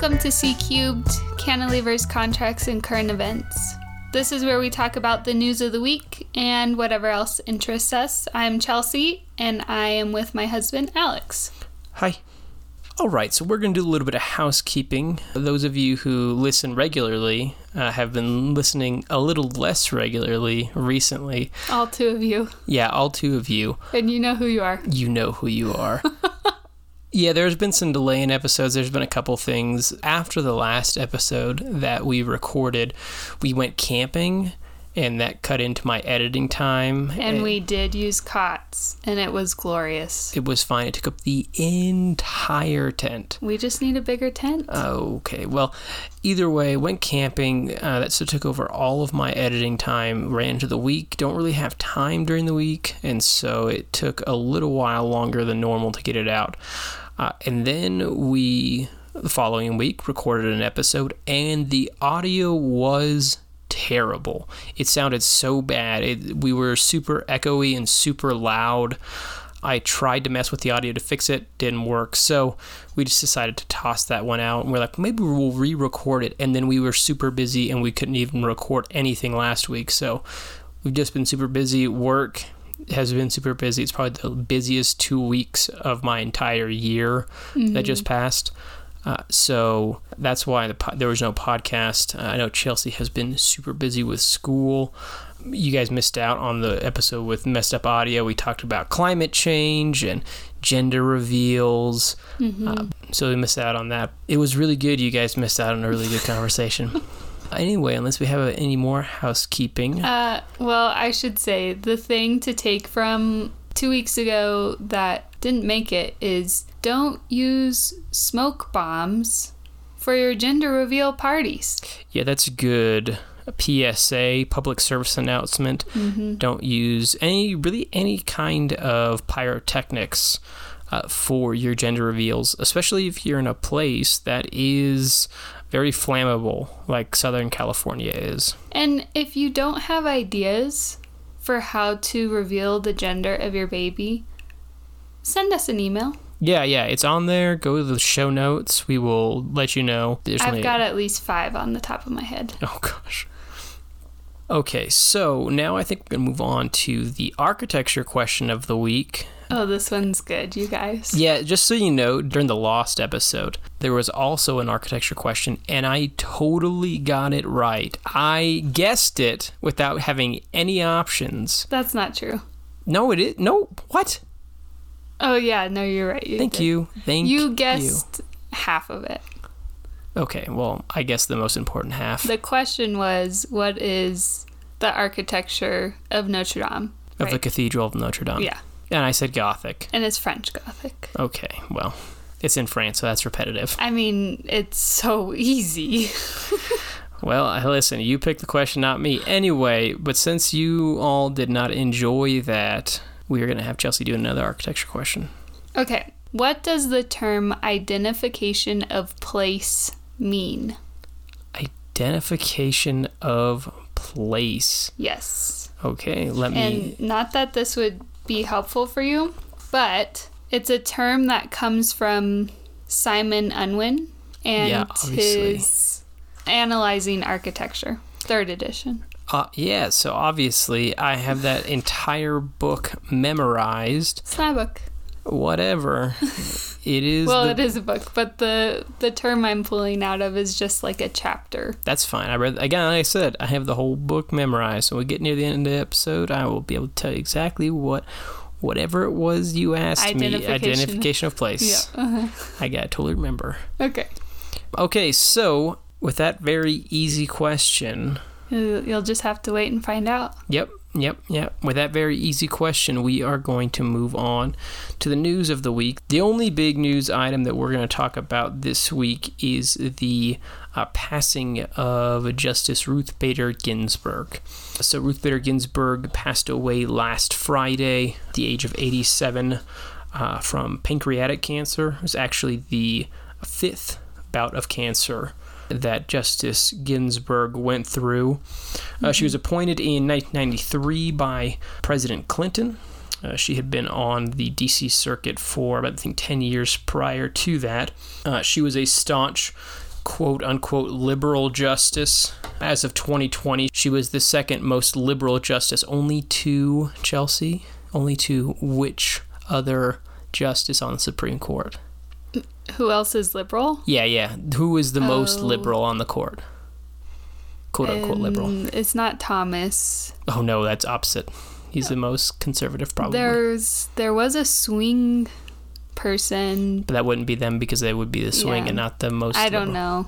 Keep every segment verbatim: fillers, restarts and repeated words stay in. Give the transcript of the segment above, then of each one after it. Welcome to C-Cubed, Cantilevers, Contracts, and Current Events. This is where we talk about the news of the week and whatever else interests us. I'm Chelsea, and I am with my husband, Alex. Hi. All right, so we're going to do a little bit of housekeeping. Those of you who listen regularly uh, have been listening a little less regularly recently. All two of you. Yeah, all two of you. And you know who you are. You know who you are. Yeah, there's been some delay in episodes. There's been a couple things. After the last episode that we recorded, we went camping, and that cut into my editing time. And, and we did use cots, and it was glorious. It was fine. It took up the entire tent. We just need a bigger tent. Okay. Well, either way, went camping. Uh, that took over all of my editing time, ran into the week. Don't really have time during the week, and so it took a little while longer than normal to get it out. Uh, and then we, the following week, recorded an episode, and the audio was terrible. It sounded so bad. It, we were super echoey and super loud. I tried to mess with the audio to fix it. Didn't work. So we just decided to toss that one out. And we're like, maybe we'll re-record it. And then we were super busy and we couldn't even record anything last week. So we've just been super busy. Work has been super busy. It's probably the busiest two weeks of my entire year mm-hmm. that just passed. Uh, so that's why the po- there was no podcast. Uh, I know Chelsea has been super busy with school. You guys missed out on the episode with Messed Up Audio. We talked about climate change and gender reveals. Mm-hmm. Uh, so we missed out on that. It was really good. You guys missed out on a really good conversation. Anyway, unless we have any more housekeeping. Uh, well, I should say the thing to take from two weeks ago that didn't make it is don't use smoke bombs for your gender reveal parties. Yeah, that's good. A P S A, public service announcement. Mm-hmm. Don't use any really any kind of pyrotechnics uh, for your gender reveals, especially if you're in a place that is very flammable, like Southern California is. And if you don't have ideas for how to reveal the gender of your baby, send us an email. Yeah, yeah. It's on there. Go to the show notes. We will let you know. There's I've got a... at least five on the top of my head. Oh, gosh. Okay, so now I think we're going to move on to the architecture question of the week. Oh, this one's good, you guys. Yeah, just so you know, during the Lost episode, there was also an architecture question, and I totally got it right. I guessed it without having any options. That's not true. No, it is. No, what? Oh, yeah. No, you're right. You Thank did. you. Thank you. You guessed half of it. Okay. Well, I guess the most important half. The question was, what is the architecture of Notre Dame? Of right? The Cathedral of Notre Dame. Yeah. And I said Gothic. And it's French Gothic. Okay. Well, it's in France, so that's repetitive. I mean, it's so easy. Well, listen, you picked the question, not me. Anyway, but since you all did not enjoy that, we are going to have Chelsea do another architecture question. Okay. What does the term identification of place mean? Identification of place. Yes. Okay, let me... And not that this would be helpful for you, but it's a term that comes from Simon Unwin and yeah, his Analyzing Architecture, third edition. Uh, yeah, so obviously I have that entire book memorized. It's my book. Whatever. It is. Well, the... it is a book, but the the term I'm pulling out of is just like a chapter. That's fine. I read again. Like I said, I have the whole book memorized. So when we get near the end of the episode, I will be able to tell you exactly what whatever it was you asked Identification. me. Identification of place. Yeah. Uh-huh. I gotta totally remember. Okay. Okay. So with that very easy question. You'll just have to wait and find out. Yep, yep, yep. With that very easy question, we are going to move on to the news of the week. The only big news item that we're going to talk about this week is the uh, passing of Justice Ruth Bader Ginsburg. So Ruth Bader Ginsburg passed away last Friday at the age of eighty-seven uh, from pancreatic cancer. It was actually the fifth bout of cancer that Justice Ginsburg went through. Uh, she was appointed in nineteen ninety-three by President Clinton. Uh, she had been on the D C Circuit for about, I think, ten years prior to that. Uh, she was a staunch quote-unquote liberal justice. As of twenty twenty, she was the second most liberal justice, only to Chelsea, only to which other justice on the Supreme Court? Who else is liberal? Yeah, yeah. Who is the oh. most liberal on the court? Quote-unquote um, liberal. It's not Thomas. Oh, no, that's opposite. He's no. the most conservative, probably. There's There was a swing person. But that wouldn't be them because they would be the swing yeah. and not the most I liberal. don't know.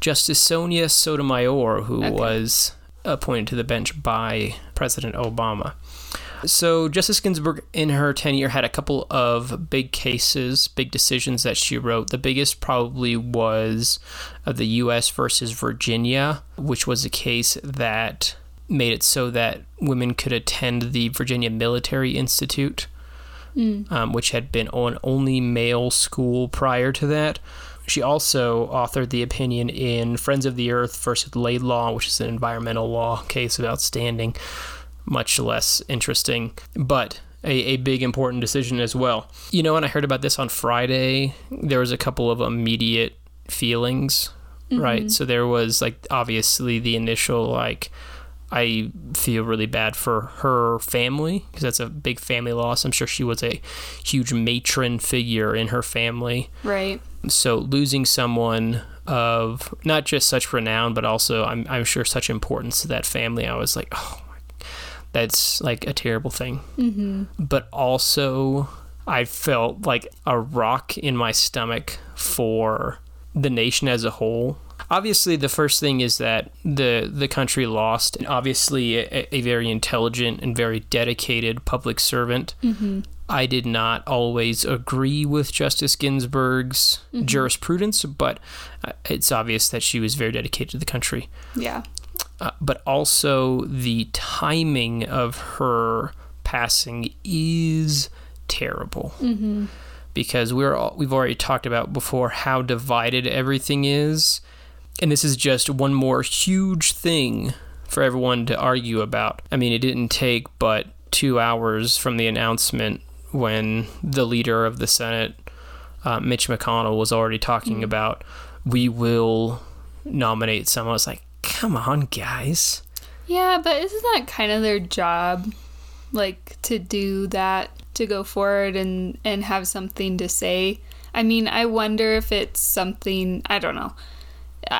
Justice Sonia Sotomayor, who okay. was appointed to the bench by President Obama. So Justice Ginsburg, in her tenure, had a couple of big cases, big decisions that she wrote. The biggest probably was the U S versus Virginia, which was a case that made it so that women could attend the Virginia Military Institute, mm. um, which had been an only male school prior to that. She also authored the opinion in Friends of the Earth versus Laylaw, which is an environmental law case of outstanding, much less interesting, but a, a big, important decision as well. You know, and I heard about this on Friday. There was a couple of immediate feelings, mm-hmm. right? So there was, like, obviously the initial, like, I feel really bad for her family because that's a big family loss. I'm sure she was a huge matron figure in her family. Right. So losing someone of not just such renown, but also I'm I'm sure such importance to that family. I was like, oh, that's like a terrible thing. Mm-hmm. But also I felt like a rock in my stomach for the nation as a whole. Obviously, the first thing is that the, the country lost, and obviously a, a very intelligent and very dedicated public servant. Mm-hmm. I did not always agree with Justice Ginsburg's mm-hmm. jurisprudence, but it's obvious that she was very dedicated to the country. Yeah. Uh, but also the timing of her passing is terrible. Mm-hmm. Because we're all, we've already talked about before how divided everything is. And this is just one more huge thing for everyone to argue about. I mean, it didn't take but two hours from the announcement when the leader of the Senate, uh, Mitch McConnell, was already talking mm-hmm. about, we will nominate someone. It's like, come on, guys. Yeah, but isn't that kind of their job, like, to do that, to go forward and, and have something to say? I mean, I wonder if it's something, I don't know.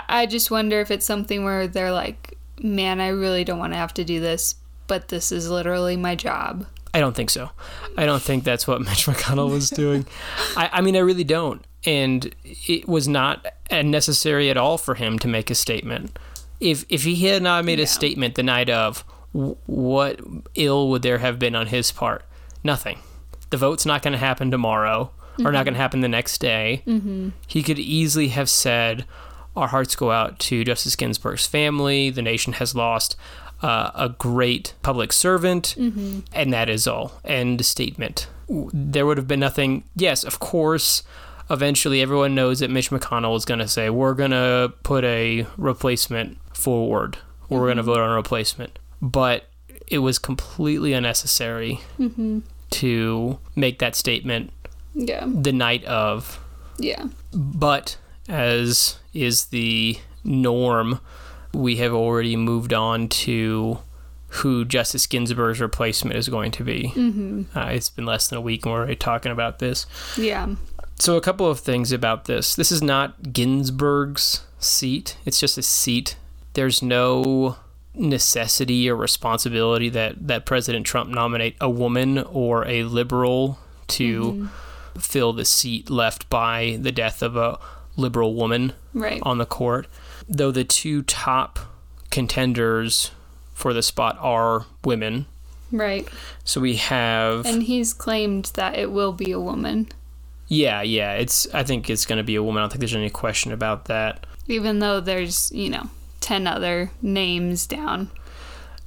I just wonder if it's something where they're like, man, I really don't want to have to do this, but this is literally my job. I don't think so. I don't think that's what Mitch McConnell was doing. I, I mean, I really don't. And it was not necessary at all for him to make a statement. If if he had not made yeah. a statement the night of, what ill would there have been on his part? Nothing. The vote's not going to happen tomorrow mm-hmm. or not going to happen the next day. Mm-hmm. He could easily have said, our hearts go out to Justice Ginsburg's family. The nation has lost uh, a great public servant. Mm-hmm. And that is all. End statement. There would have been nothing. Yes, of course, eventually everyone knows that Mitch McConnell is going to say, we're going to put a replacement forward. We're mm-hmm. going to vote on a replacement. But it was completely unnecessary mm-hmm. to make that statement yeah. the night of. Yeah. But as is the norm, we have already moved on to who Justice Ginsburg's replacement is going to be. Mm-hmm. Uh, it's been less than a week and we're already talking about this. Yeah. So a couple of things about this. This is not Ginsburg's seat. It's just a seat. There's no necessity or responsibility that, that President Trump nominate a woman or a liberal to mm-hmm. fill the seat left by the death of a liberal woman right. on the court, though the two top contenders for the spot are women. Right. So we have... And he's claimed that it will be a woman. Yeah, yeah. It's. I think it's going to be a woman. I don't think there's any question about that. Even though there's, you know, ten other names down.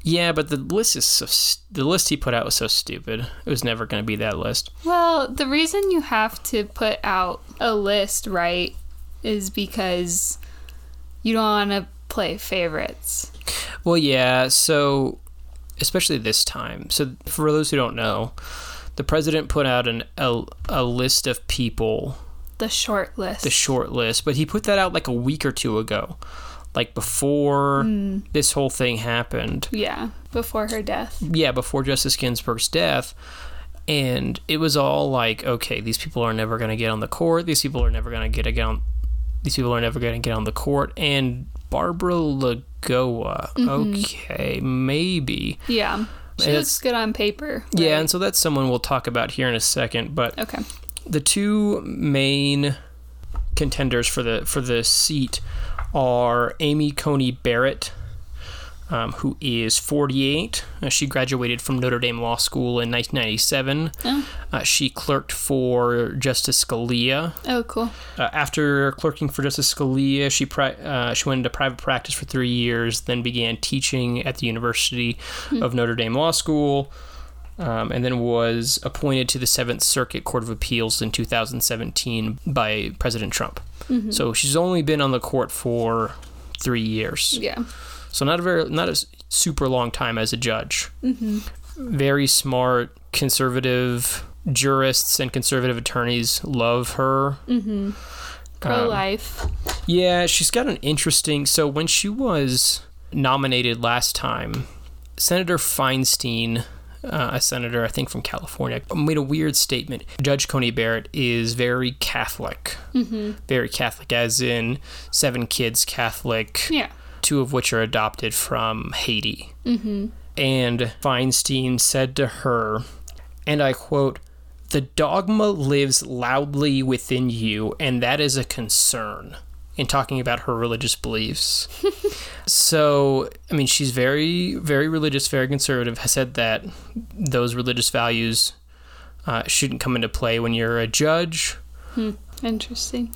Yeah, but the list is so st- the list he put out was so stupid. It was never going to be that list. Well, the reason you have to put out a list, right, is because you don't want to play favorites. Well, yeah, so especially this time. So for those who don't know, the president put out an, a, a list of people The short list. The short list. But he put that out like a week or two ago. Like before mm. this whole thing happened. Yeah, before her death. Yeah, before Justice Ginsburg's death. And it was all like, okay, these people are never going to get on the court. These people are never going to get on. These people are never going to get on the court. And Barbara Lagoa. Mm-hmm. Okay, maybe. Yeah, she and looks good on paper. Right? Yeah, and so that's someone we'll talk about here in a second. But okay, the two main contenders for the for the seat are Amy Coney Barrett, um, who is forty-eight. Uh, she graduated from Notre Dame Law School in nineteen ninety-seven. Oh. Uh, she clerked for Justice Scalia. Oh, cool. Uh, after clerking for Justice Scalia, she pri- uh, she went into private practice for three years, then began teaching at the University hmm. of Notre Dame Law School, um, and then was appointed to the Seventh Circuit Court of Appeals in two thousand seventeen by President Trump. Mm-hmm. So she's only been on the court for three years. Yeah. So not a very, not a super long time as a judge. Mm-hmm. Very smart, conservative jurists and conservative attorneys love her. Mm-hmm. Pro-life. Um, yeah, she's got an interesting... So when she was nominated last time, Senator Feinstein... Uh, a senator, I think, from California, made a weird statement. Judge Coney Barrett is very Catholic. Mm-hmm. Very Catholic, as in seven kids Catholic, yeah. two of which are adopted from Haiti. Mm-hmm. And Feinstein said to her, and I quote, "The dogma lives loudly within you, and that is a concern," in talking about her religious beliefs. So, I mean, she's very, very religious, very conservative, has said that those religious values uh, shouldn't come into play when you're a judge. Hmm. Interesting.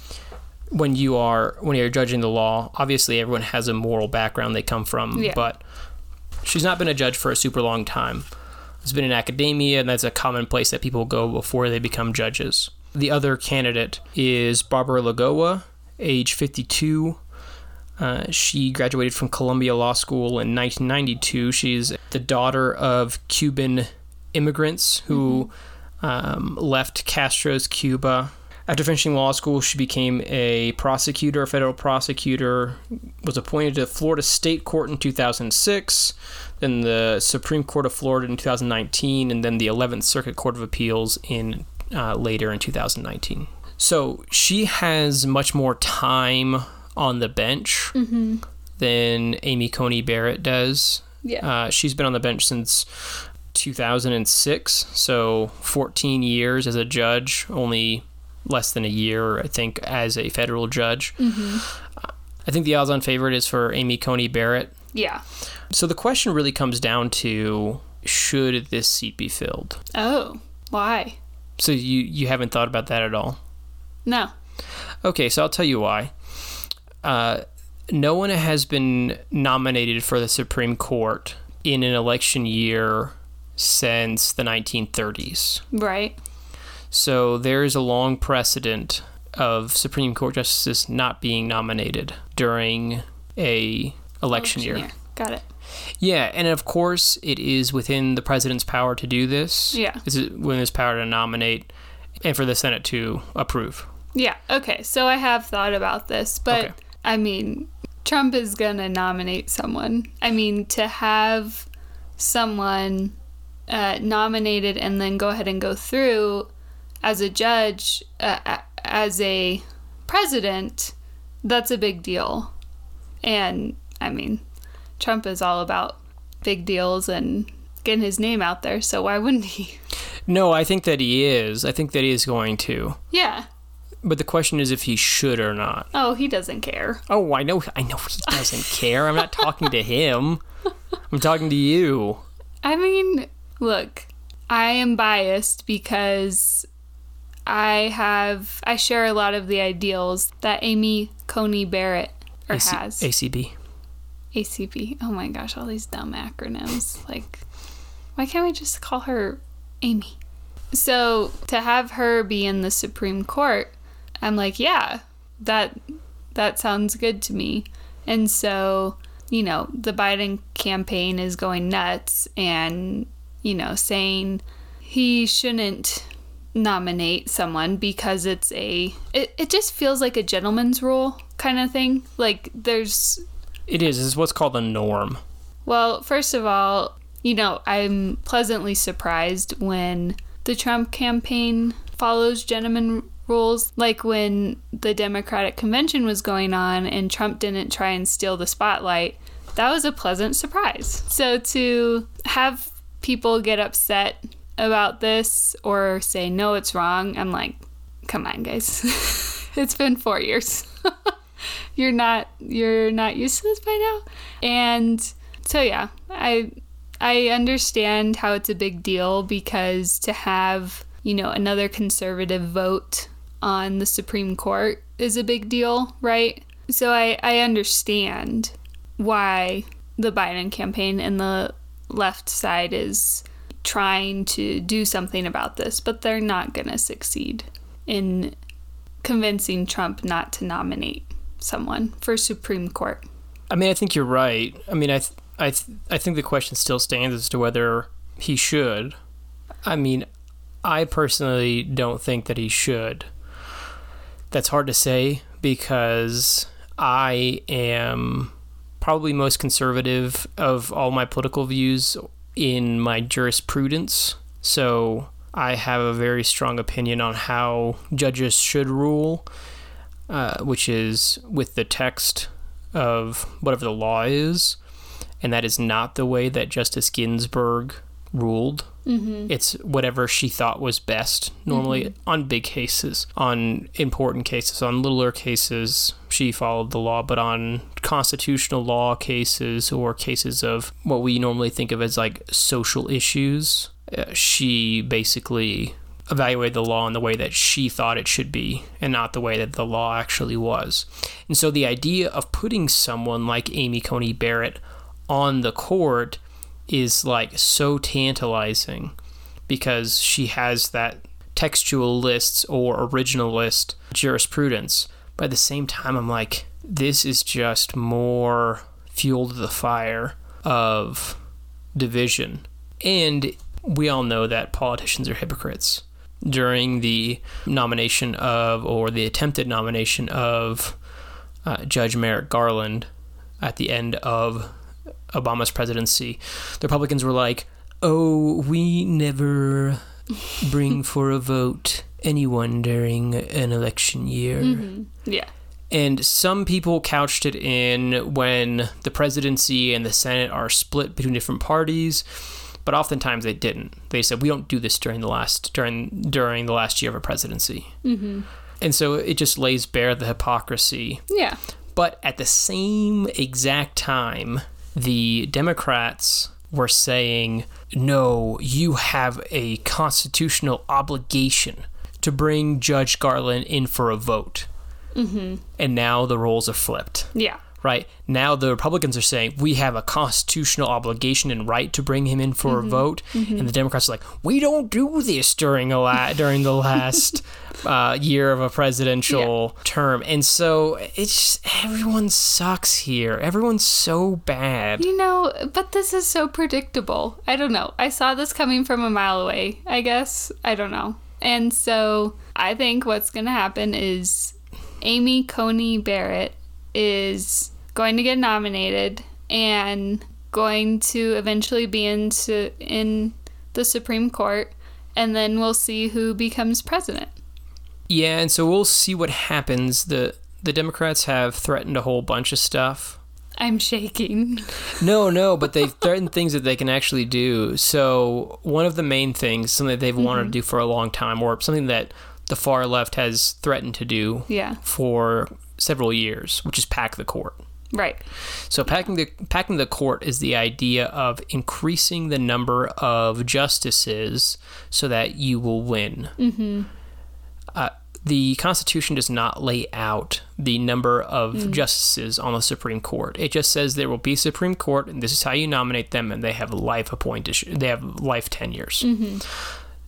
When you are, when you're judging the law, obviously everyone has a moral background they come from, yeah. but she's not been a judge for a super long time. It's been in academia, and that's a common place that people go before they become judges. The other candidate is Barbara Lagoa, age fifty-two. Uh, she graduated from Columbia Law School in nineteen ninety-two. She's the daughter of Cuban immigrants who mm-hmm. um, left Castro's Cuba. After finishing law school, she became a prosecutor, a federal prosecutor, was appointed to the Florida State Court in two thousand six, then the Supreme Court of Florida in two thousand nineteen, and then the eleventh Circuit Court of Appeals in uh, later in two thousand nineteen. So she has much more time on the bench mm-hmm. than Amy Coney Barrett does. Yeah. Uh, she's been on the bench since two thousand six, so fourteen years as a judge, only less than a year, I think, as a federal judge. Mm-hmm. Uh, I think the odds-on favorite is for Amy Coney Barrett. Yeah. So the question really comes down to, should this seat be filled? Oh, why? So you, you haven't thought about that at all? No. Okay, so I'll tell you why. Uh, no one has been nominated for the Supreme Court in an election year since the nineteen thirties. Right. So there is a long precedent of Supreme Court justices not being nominated during a election, election year. year. Got it. Yeah, and of course it is within the president's power to do this. Yeah. It's within his power to nominate and for the Senate to approve. Yeah, okay, so I have thought about this, but, okay. I mean, Trump is going to nominate someone. I mean, to have someone uh, nominated and then go ahead and go through as a judge, uh, as a president, that's a big deal. And, I mean, Trump is all about big deals and getting his name out there, so why wouldn't he? No, I think that he is. I think that he is going to. Yeah. But the question is if he should or not. Oh, he doesn't care. Oh, I know I know he doesn't care. I'm not talking to him. I'm talking to you. I mean, look, I am biased because I have I share a lot of the ideals that Amy Coney Barrett or AC, has. A C B. A C B. Oh my gosh, all these dumb acronyms. Like, why can't we just call her Amy? So, to have her be in the Supreme Court, I'm like, yeah, that that sounds good to me. And so, you know, the Biden campaign is going nuts and, you know, saying he shouldn't nominate someone because it's a it, it just feels like a gentleman's rule kind of thing. Like there's it is is what's called a norm. Well, first of all, you know, I'm pleasantly surprised when the Trump campaign follows gentleman rules, like when the Democratic convention was going on and Trump didn't try and steal the spotlight. That was a pleasant surprise. So to have people get upset about this or say, no, it's wrong, I'm like, come on, guys. It's been four years. You're not, you're not used to this by now. And so, yeah, I, I understand how it's a big deal, because to have, you know, another conservative vote on the Supreme Court is a big deal, right? So I, I understand why the Biden campaign and the left side is trying to do something about this, but they're not going to succeed in convincing Trump not to nominate someone for Supreme Court. I mean, I think you're right. I mean, I th- I th- I think the question still stands as to whether he should. I mean, I personally don't think that he should. That's hard to say, because I am probably most conservative of all my political views in my jurisprudence. So I have a very strong opinion on how judges should rule, uh, which is with the text of whatever the law is. And that is not the way that Justice Ginsburg ruled. Mm-hmm. It's whatever she thought was best, normally mm-hmm. on big cases, on important cases, on littler cases. She followed the law, but on constitutional law cases or cases of what we normally think of as like social issues, uh, she basically evaluated the law in the way that she thought it should be and not the way that the law actually was. And so the idea of putting someone like Amy Coney Barrett on the court is like so tantalizing, because she has that textualist or originalist jurisprudence. But at the same time, I'm like, this is just more fuel to the fire of division. And we all know that politicians are hypocrites. During the nomination of, or the attempted nomination of uh, Judge Merrick Garland at the end of Obama's presidency, the Republicans were like, oh, we never bring for a vote anyone during an election year. Mm-hmm. Yeah. And some people couched it in when the presidency and the Senate are split between different parties, but oftentimes they didn't. They said, we don't do this during the last during during the last year of a presidency. Mm-hmm. And so it just lays bare the hypocrisy. Yeah. But at the same exact time, the Democrats were saying, no, you have a constitutional obligation to bring Judge Garland in for a vote. Mm-hmm. And now the roles are flipped. Yeah. Right? Now the Republicans are saying, we have a constitutional obligation and right to bring him in for mm-hmm. a vote. Mm-hmm. And the Democrats are like, we don't do this during a la- during the last uh, year of a presidential yeah. term. And so it's just, everyone sucks here. Everyone's so bad. You know, but this is so predictable. I don't know. I saw this coming from a mile away, I guess. I don't know. And so I think what's going to happen is Amy Coney Barrett is going to get nominated and going to eventually be into in the Supreme Court, and then we'll see who becomes president. Yeah, and so we'll see what happens. The the Democrats have threatened a whole bunch of stuff. I'm shaking. No, no, but they've threatened things that they can actually do. So one of the main things, something that they've mm-hmm. wanted to do for a long time, or something that the far left has threatened to do yeah. for several years, which is pack the court. Right. So packing the packing the court is the idea of increasing the number of justices so that you will win. Mm-hmm. Uh, the Constitution does not lay out the number of mm. justices on the Supreme Court. It just says there will be Supreme Court, and this is how you nominate them, and they have life appointed. They have life tenures. Mm-hmm.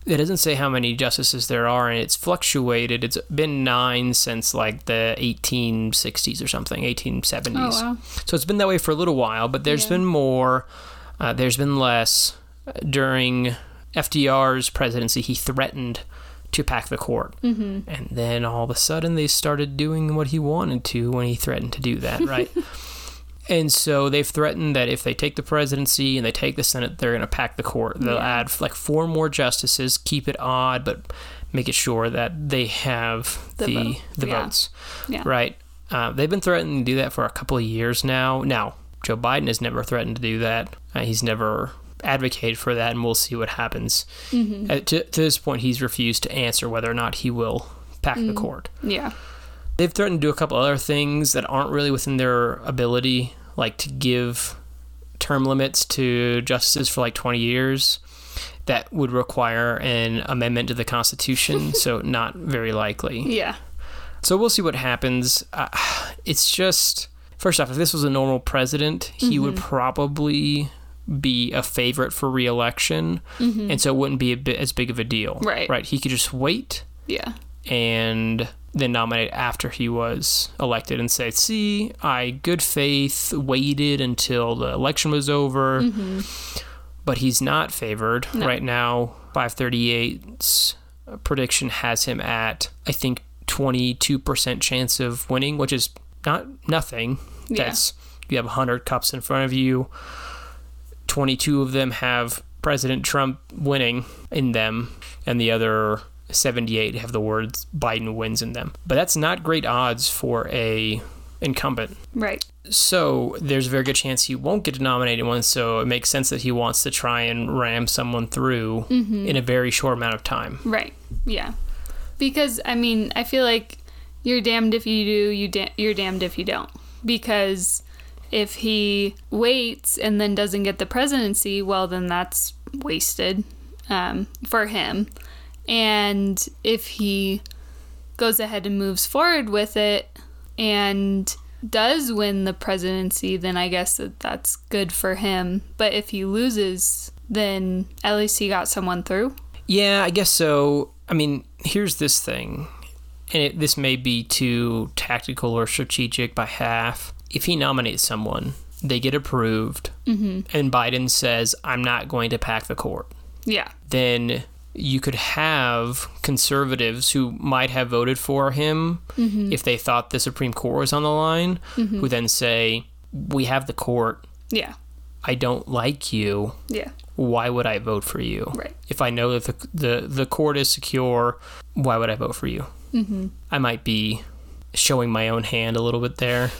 It doesn't say how many justices there are, and it's fluctuated. It's been nine since like the eighteen sixties or something, eighteen seventies. Oh, wow. So it's been that way for a little while, but there's yeah. been more. Uh, there's been less. During F D R's presidency, he threatened to pack the court. Mm-hmm. And then all of a sudden they started doing what he wanted to when he threatened to do that, right? And so they've threatened that if they take the presidency and they take the Senate, they're going to pack the court. They'll yeah. add like four more justices, keep it odd, but make it sure that they have the the, vote. the yeah. votes, yeah. right? Uh, they've been threatening to do that for a couple of years now. Now, Joe Biden has never threatened to do that. Uh, he's never advocated for that, and we'll see what happens. Mm-hmm. Uh, to, to this point, he's refused to answer whether or not he will pack mm. the court. Yeah. They've threatened to do a couple other things that aren't really within their ability, like to give term limits to justices for like twenty years. That would require an amendment to the Constitution, so not very likely. Yeah. So we'll see what happens. Uh, it's just, first off, if this was a normal president, he mm-hmm. would probably be a favorite for re-election, mm-hmm. and so it wouldn't be a bit as big of a deal. Right. Right. He could just wait. Yeah. And then nominate after he was elected and say, see, I, good faith, waited until the election was over. Mm-hmm. But he's not favored. No. Right now, five thirty-eight's prediction has him at, I think, twenty-two percent chance of winning, which is not nothing. Yeah. That's, you have one hundred cups in front of you. twenty-two of them have President Trump winning in them, and the other seventy-eight have the words Biden wins in them. But that's not great odds for a incumbent. Right. So there's a very good chance he won't get a nominated one, so it makes sense that he wants to try and ram someone through mm-hmm. in a very short amount of time. Right. Yeah. Because, I mean, I feel like you're damned if you do, you da- you're damned if you don't. Because if he waits and then doesn't get the presidency, well, then that's wasted um, for him. And if he goes ahead and moves forward with it and does win the presidency, then I guess that that's good for him. But if he loses, then at least he got someone through. Yeah, I guess so. I mean, here's this thing, and it, this may be too tactical or strategic by half. If he nominates someone, they get approved, mm-hmm. and Biden says, I'm not going to pack the court. Yeah. Then you could have conservatives who might have voted for him mm-hmm. if they thought the Supreme Court was on the line, mm-hmm. who then say, we have the court. Yeah. I don't like you. Yeah. Why would I vote for you? Right. If I know that the the, the court is secure, why would I vote for you? Mm-hmm. I might be showing my own hand a little bit there,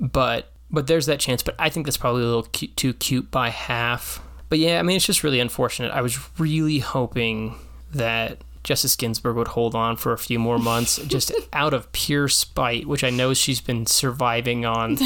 but but there's that chance. But I think that's probably a little cute, too cute by half. But yeah, I mean, it's just really unfortunate. I was really hoping that Justice Ginsburg would hold on for a few more months, just out of pure spite, which I know she's been surviving on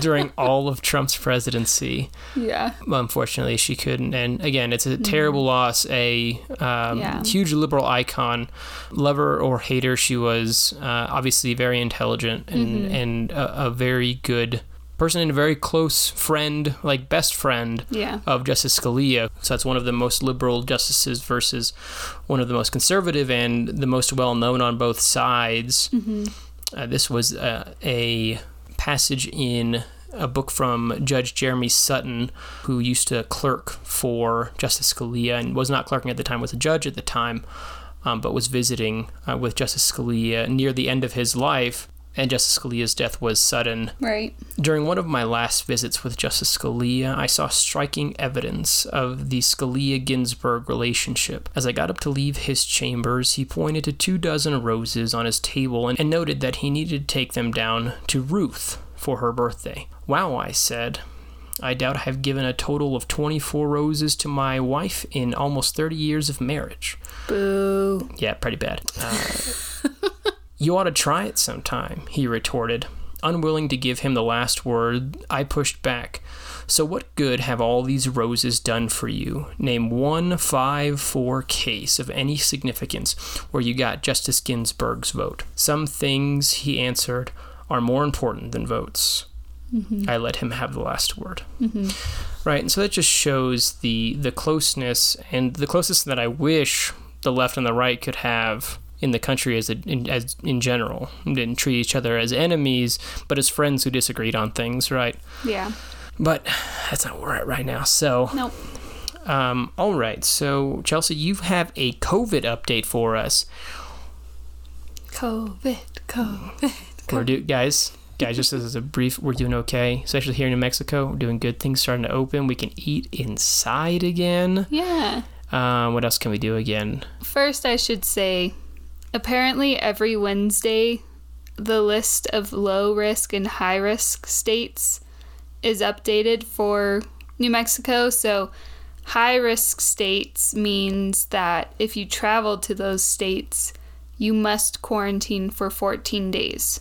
during all of Trump's presidency. Yeah. Well, unfortunately, she couldn't. And again, it's a terrible mm-hmm. loss, a um, yeah. huge liberal icon. Lover or hater, she was uh, obviously very intelligent and, mm-hmm. and a, a very good person and a very close friend, like best friend yeah. of Justice Scalia. So that's one of the most liberal justices versus one of the most conservative and the most well-known on both sides. Mm-hmm. Uh, this was uh, a passage in a book from Judge Jeremy Sutton, who used to clerk for Justice Scalia and was not clerking at the time, was a judge at the time, um, but was visiting uh, with Justice Scalia near the end of his life. And Justice Scalia's death was sudden. Right. During one of my last visits with Justice Scalia, I saw striking evidence of the Scalia-Ginsburg relationship. As I got up to leave his chambers, he pointed to two dozen roses on his table and, and noted that he needed to take them down to Ruth for her birthday. Wow, I said. I doubt I have given a total of twenty-four roses to my wife in almost thirty years of marriage. Boo. Yeah, pretty bad. Uh, You ought to try it sometime, he retorted. Unwilling to give him the last word, I pushed back. So what good have all these roses done for you? Name one five four case of any significance where you got Justice Ginsburg's vote. Some things, he answered, are more important than votes. Mm-hmm. I let him have the last word. Mm-hmm. Right, and so that just shows the, the closeness, and the closest that I wish the left and the right could have in the country as, a, in, as in general. They didn't treat each other as enemies, but as friends who disagreed on things, right? Yeah. But that's not where we're at right now. So nope. Um, all right. So, Chelsea, you have a COVID update for us. COVID, COVID, COVID. We're do- guys, guys, just as a brief, we're doing okay, especially here in New Mexico. We're doing good. Things starting to open. We can eat inside again. Yeah. Uh, what else can we do again? First, I should say, apparently every Wednesday, the list of low-risk and high-risk states is updated for New Mexico. So high-risk states means that if you travel to those states, you must quarantine for fourteen days.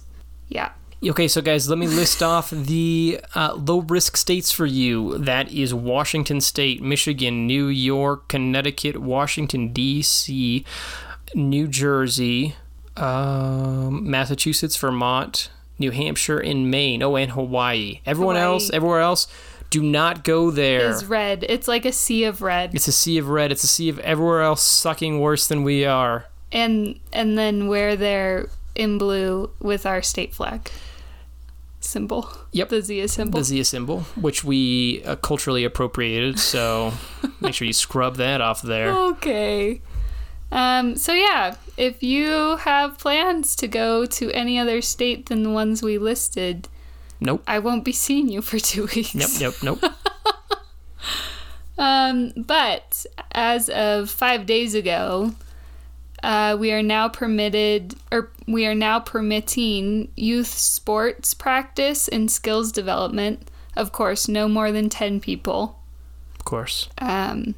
Yeah. Okay, so guys, let me list off the uh, low-risk states for you. That is Washington State, Michigan, New York, Connecticut, Washington, D C, New Jersey, um, Massachusetts, Vermont, New Hampshire, and Maine. Oh, and Hawaii. Everyone Hawaii. else, everywhere else, do not go there. It's red. It's like a sea of red. It's a sea of red. It's a sea of everywhere else sucking worse than we are. And and then we're there in blue with our state flag symbol. Yep. The Zia symbol. The Zia symbol, which we uh, culturally appropriated. So make sure you scrub that off there. Okay. Um, so yeah, if you have plans to go to any other state than the ones we listed, nope. I won't be seeing you for two weeks. Nope, nope, nope. um, but as of five days ago, uh, we are now permitted, or we are now permitting youth sports practice and skills development. Of course, no more than ten people. Of course. Um.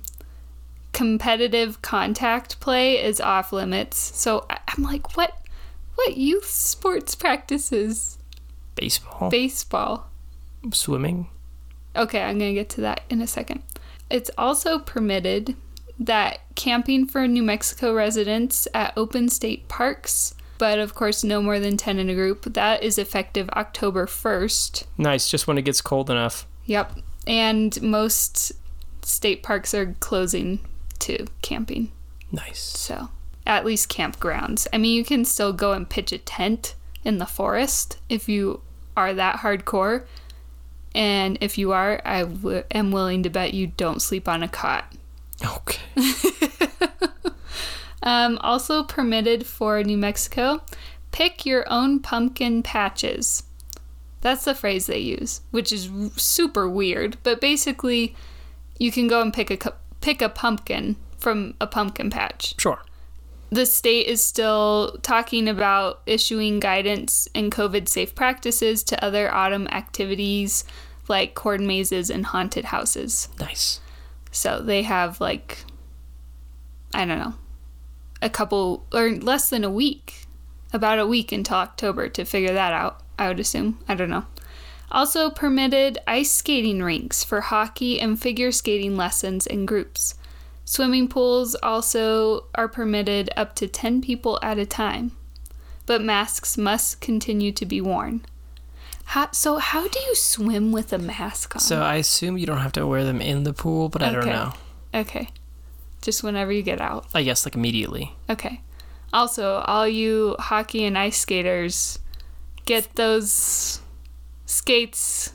Competitive contact play is off limits. So I'm like, what what youth sports practices? Baseball. Baseball. Swimming. Okay, I'm going to get to that in a second. It's also permitted that camping for New Mexico residents at open state parks, but of course no more than ten in a group. That is effective October first. Nice, just when it gets cold enough. Yep. And most state parks are closing to camping. Nice. So, at least campgrounds. I mean, you can still go and pitch a tent in the forest if you are that hardcore. And if you are, I w- am willing to bet you don't sleep on a cot. Okay. um, also permitted for New Mexico, pick your own pumpkin patches. That's the phrase they use, which is r- super weird. But basically, you can go and pick a cup. Pick a pumpkin from a pumpkin patch. Sure. The state is still talking about issuing guidance and COVID safe practices to other autumn activities like corn mazes and haunted houses. Nice. So they have like, I don't know, a couple or less than a week, about a week until October to figure that out, I would assume. I don't know. Also permitted ice skating rinks for hockey and figure skating lessons in groups. Swimming pools also are permitted up to ten people at a time, but masks must continue to be worn. How, so how do you swim with a mask on? So I assume you don't have to wear them in the pool, but I okay. don't know. Okay. Just whenever you get out. I guess like immediately. Okay. Also, all you hockey and ice skaters, get those skates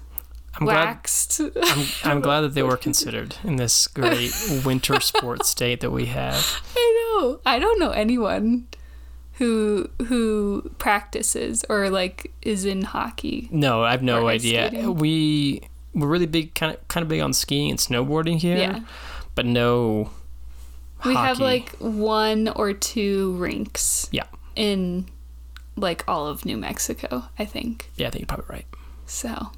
I'm waxed. Glad, I'm, I'm glad that they were considered in this great winter sports state that we have. I know. I don't know anyone who who practices or like is in hockey. No, I have no idea. Skating. We we're really big, kind of kind of big on skiing and snowboarding here. Yeah. But no. We hockey. have like one or two rinks. Yeah. In like all of New Mexico, I think. Yeah, I think you're probably right. So,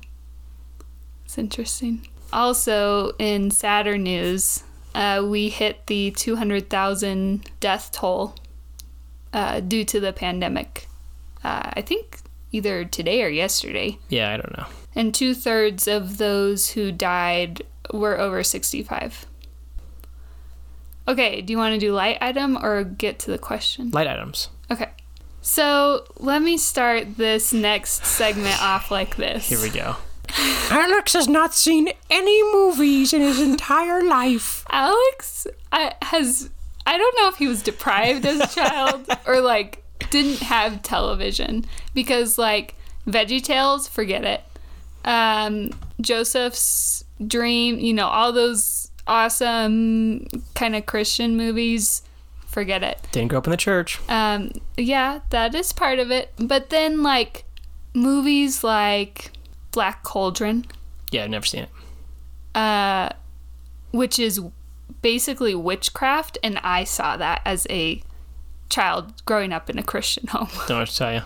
it's interesting. Also, in sadder news, uh, we hit the two hundred thousand death toll uh, due to the pandemic. Uh, I think either today or yesterday. Yeah, I don't know. And two-thirds of those who died were over sixty-five. Okay, do you want to do light item or get to the question? Light items. Okay. So, let me start this next segment off like this. Here we go. Alex has not seen any movies in his entire life. Alex I, has, I don't know if he was deprived as a child or, like, didn't have television. Because, like, VeggieTales, forget it. Um, Joseph's Dream, you know, all those awesome kind of Christian movies, forget it. Didn't grow up in the church. Um, yeah, that is part of it. But then, like, movies like Black Cauldron. Yeah, I've never seen it. Uh, which is basically witchcraft, and I saw that as a child growing up in a Christian home. Don't know what to tell you.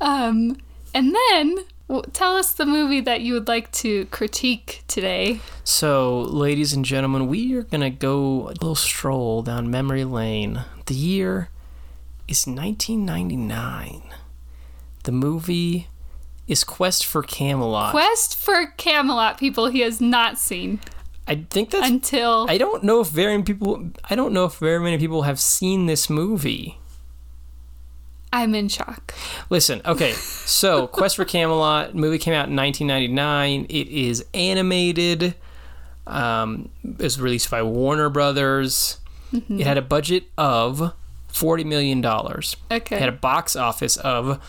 Um, and then... Well, tell us the movie that you would like to critique today. So, ladies and gentlemen, we are going to go a little stroll down memory lane. The year is nineteen ninety-nine. The movie is Quest for Camelot. Quest for Camelot, people, he has not seen. I think that's... Until... I don't know if very many people... I don't know if very many people have seen this movie. I'm in shock. Listen, okay, so Quest for Camelot, movie came out in nineteen ninety-nine. It is animated. Um, it was released by Warner Brothers. Mm-hmm. It had a budget of forty million dollars. Okay. It had a box office of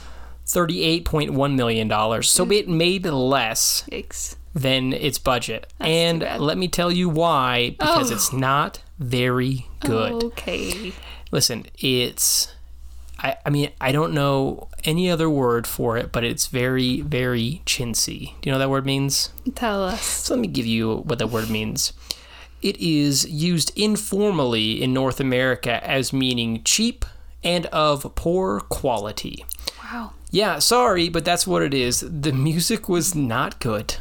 thirty-eight point one million dollars. So it made less Yikes. Than its budget. That's and let me tell you why, because oh. it's not very good. Okay. Listen, it's... I, I mean, I don't know any other word for it, but it's very, very chintzy. Do you know what that word means? Tell us. So let me give you what that word means. It is used informally in North America as meaning cheap and of poor quality. Wow. Yeah, sorry, but that's what it is. The music was not good.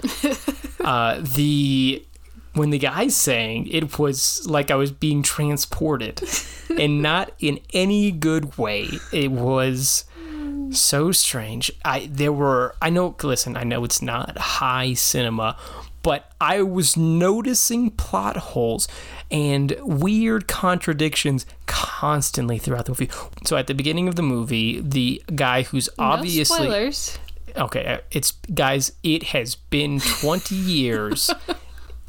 uh, the... When the guy sang, it was like I was being transported and not in any good way. It was so strange. I there were, I know, listen, I know it's not high cinema, but I was noticing plot holes and weird contradictions constantly throughout the movie. So at the beginning of the movie, the guy who's obviously... No spoilers. Okay, it's, guys, it has been twenty years...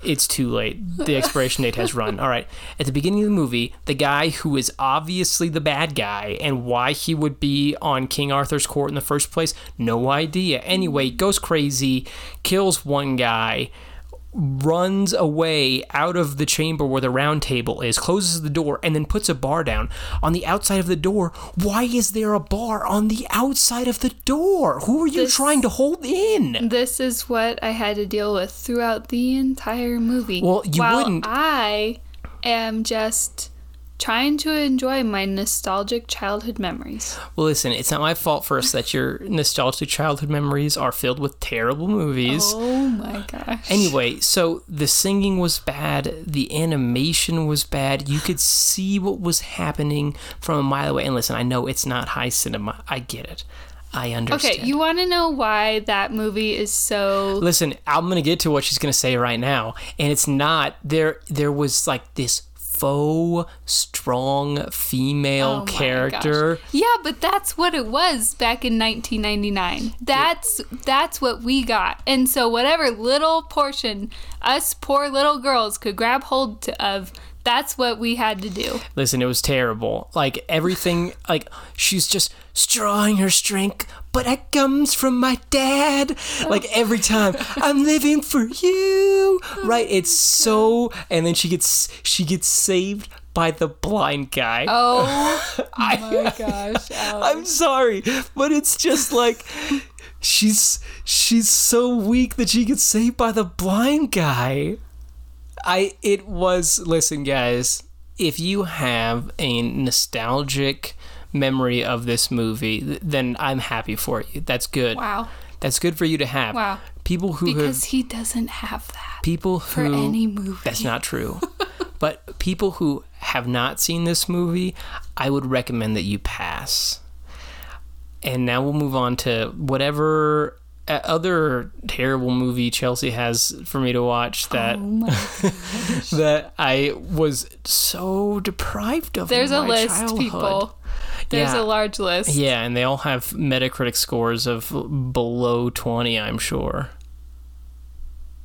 It's too late. The expiration date has run. All right. At the beginning of the movie, the guy who is obviously the bad guy and why he would be on King Arthur's court in the first place, no idea. Anyway, goes crazy, kills one guy, runs away out of the chamber where the round table is, closes the door, and then puts a bar down. On the outside of the door, why is there a bar on the outside of the door? Who are you this, trying to hold in? This is what I had to deal with throughout the entire movie. Well, you While wouldn't. I am just trying to enjoy my nostalgic childhood memories. Well, listen, it's not my fault first that your nostalgic childhood memories are filled with terrible movies. Oh, my gosh. Anyway, so the singing was bad. The animation was bad. You could see what was happening from a mile away. And listen, I know it's not high cinema. I get it. I understand. Okay, you want to know why that movie is so... Listen, I'm going to get to what she's going to say right now. And it's not... There, there was like this... faux strong female oh character. Gosh. Yeah, but that's what it was back in nineteen ninety-nine. That's that's what we got. And so whatever little portion us poor little girls could grab hold to, of, that's what we had to do. Listen, it was terrible. Like everything, like she's just drawing her strength, but it comes from my dad. Like every time, I'm living for you, right? It's so, and then she gets she gets saved by the blind guy. Oh I, my gosh! Alex. I'm sorry, but it's just like she's she's so weak that she gets saved by the blind guy. I it was listen, guys. If you have a nostalgic memory of this movie, then I'm happy for you. That's good. Wow. That's good for you to have. Wow. People who because have, he doesn't have that. People who for any movie. That's not true. But people who have not seen this movie, I would recommend that you pass. And now we'll move on to whatever other terrible movie Chelsea has for me to watch that oh that I was so deprived of. There's in my a list, childhood. People. There's yeah. a large list. Yeah, and they all have Metacritic scores of below twenty, I'm sure.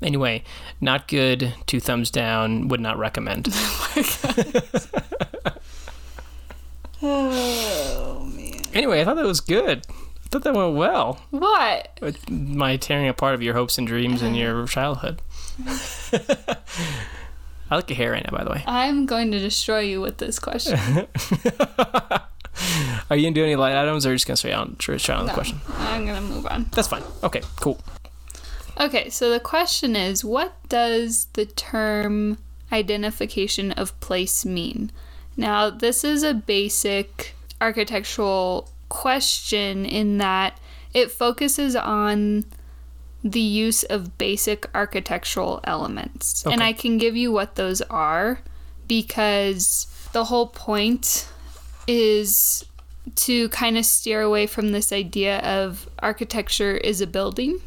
Anyway, not good, two thumbs down, would not recommend. Oh, my God. Oh, man. Anyway, I thought that was good. I thought that went well. What? With my tearing apart of your hopes and dreams and your childhood. I like your hair right now, by the way. I'm going to destroy you with this question. Are you going to do any light items, or are you just going to stay on, try on no, the question? I'm going to move on. That's fine. Okay, cool. Okay, so the question is, what does the term identification of place mean? Now, this is a basic architectural question in that it focuses on the use of basic architectural elements. Okay. And I can give you what those are, because the whole point is to kind of steer away from this idea of architecture is a building.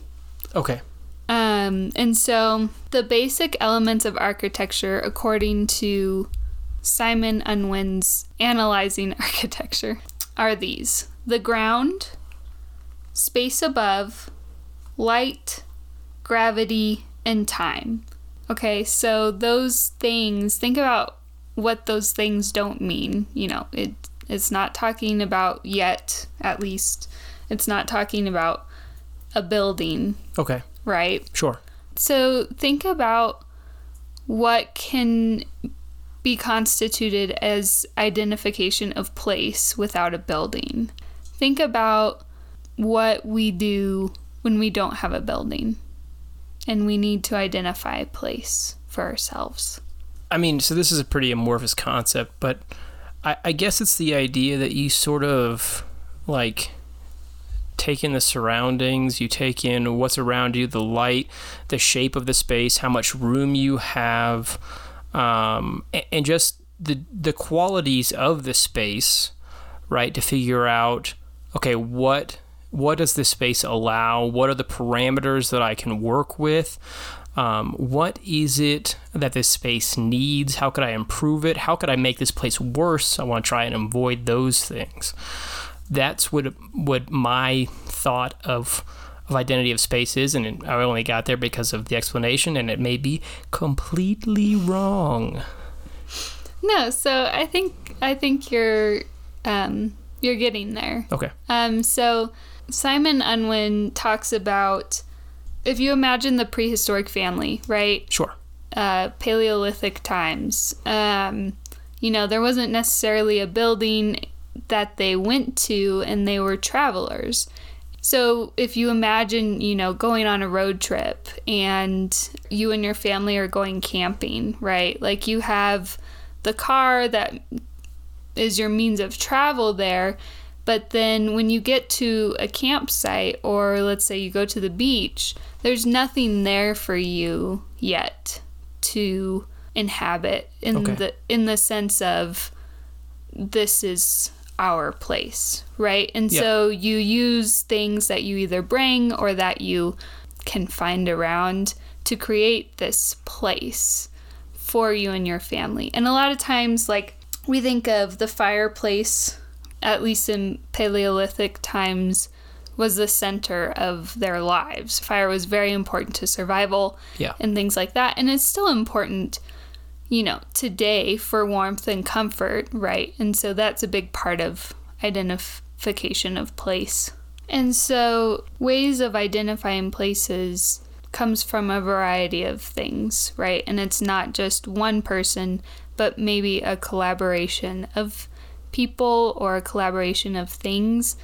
Okay. Um, and so the basic elements of architecture, according to Simon Unwin's Analyzing Architecture, are these: the ground, space above, light, gravity, and time. Okay, so those things, think about what those things don't mean. You know, it it's not talking about, yet, at least, it's not talking about a building. Okay. Right? Sure. So think about what can be constituted as identification of place without a building. Think about what we do when we don't have a building and we need to identify a place for ourselves. I mean, so this is a pretty amorphous concept, but I, I guess it's the idea that you sort of, like, take in the surroundings, you take in what's around you, the light, the shape of the space, how much room you have, um, and, and just the the qualities of the space, right, to figure out, okay, what... what does this space allow? What are the parameters that I can work with? Um, what is it that this space needs? How could I improve it? How could I make this place worse? I want to try and avoid those things. That's what what my thought of of identity of space is, and I only got there because of the explanation, and it may be completely wrong. No, so I think I think you're um, you're getting there. Okay. Um. So. Simon Unwin talks about, if you imagine the prehistoric family, right? Sure. Uh, Paleolithic times. Um, you know, there wasn't necessarily a building that they went to, and they were travelers. So if you imagine, you know, going on a road trip and you and your family are going camping, right? Like, you have the car that is your means of travel there. But then when you get to a campsite, or let's say you go to the beach, there's nothing there for you yet to inhabit in okay. the in the sense of this is our place, right? And yep. so you use things that you either bring or that you can find around to create this place for you and your family. And a lot of times, like, we think of the fireplace, at least in Paleolithic times, was the center of their lives. Fire was very important to survival yeah. and things like that. And it's still important, you know, today for warmth and comfort, right? And so that's a big part of identification of place. And so ways of identifying places comes from a variety of things, right? And it's not just one person, but maybe a collaboration of people or a collaboration of things,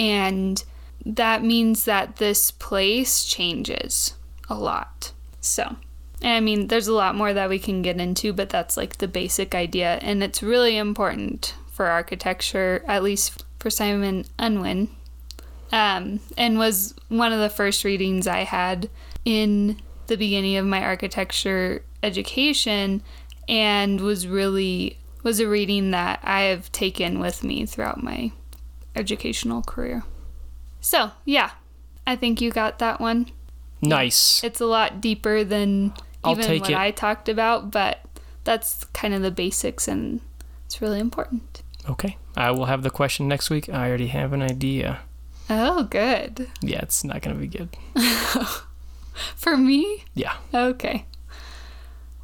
and that means that this place changes a lot. So, and I mean, there's a lot more that we can get into, but that's like the basic idea, and it's really important for architecture, at least for Simon Unwin, um, and was one of the first readings I had in the beginning of my architecture education, and was really was a reading that I have taken with me throughout my educational career. So, yeah, I think you got that one. Nice. It's a lot deeper than even what it. I talked about, but that's kind of the basics, and it's really important. Okay. I will have the question next week. I already have an idea. Oh, good. Yeah, it's not going to be good. For me? Yeah. Okay.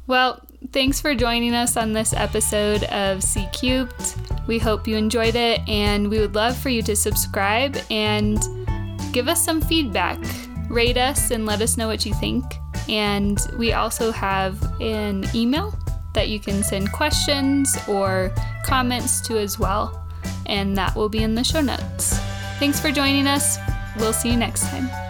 Well, thanks for joining us on this episode of C Cubed. We hope you enjoyed it, and we would love for you to subscribe and give us some feedback. Rate us and let us know what you think. And we also have an email that you can send questions or comments to as well. And that will be in the show notes. Thanks for joining us. We'll see you next time.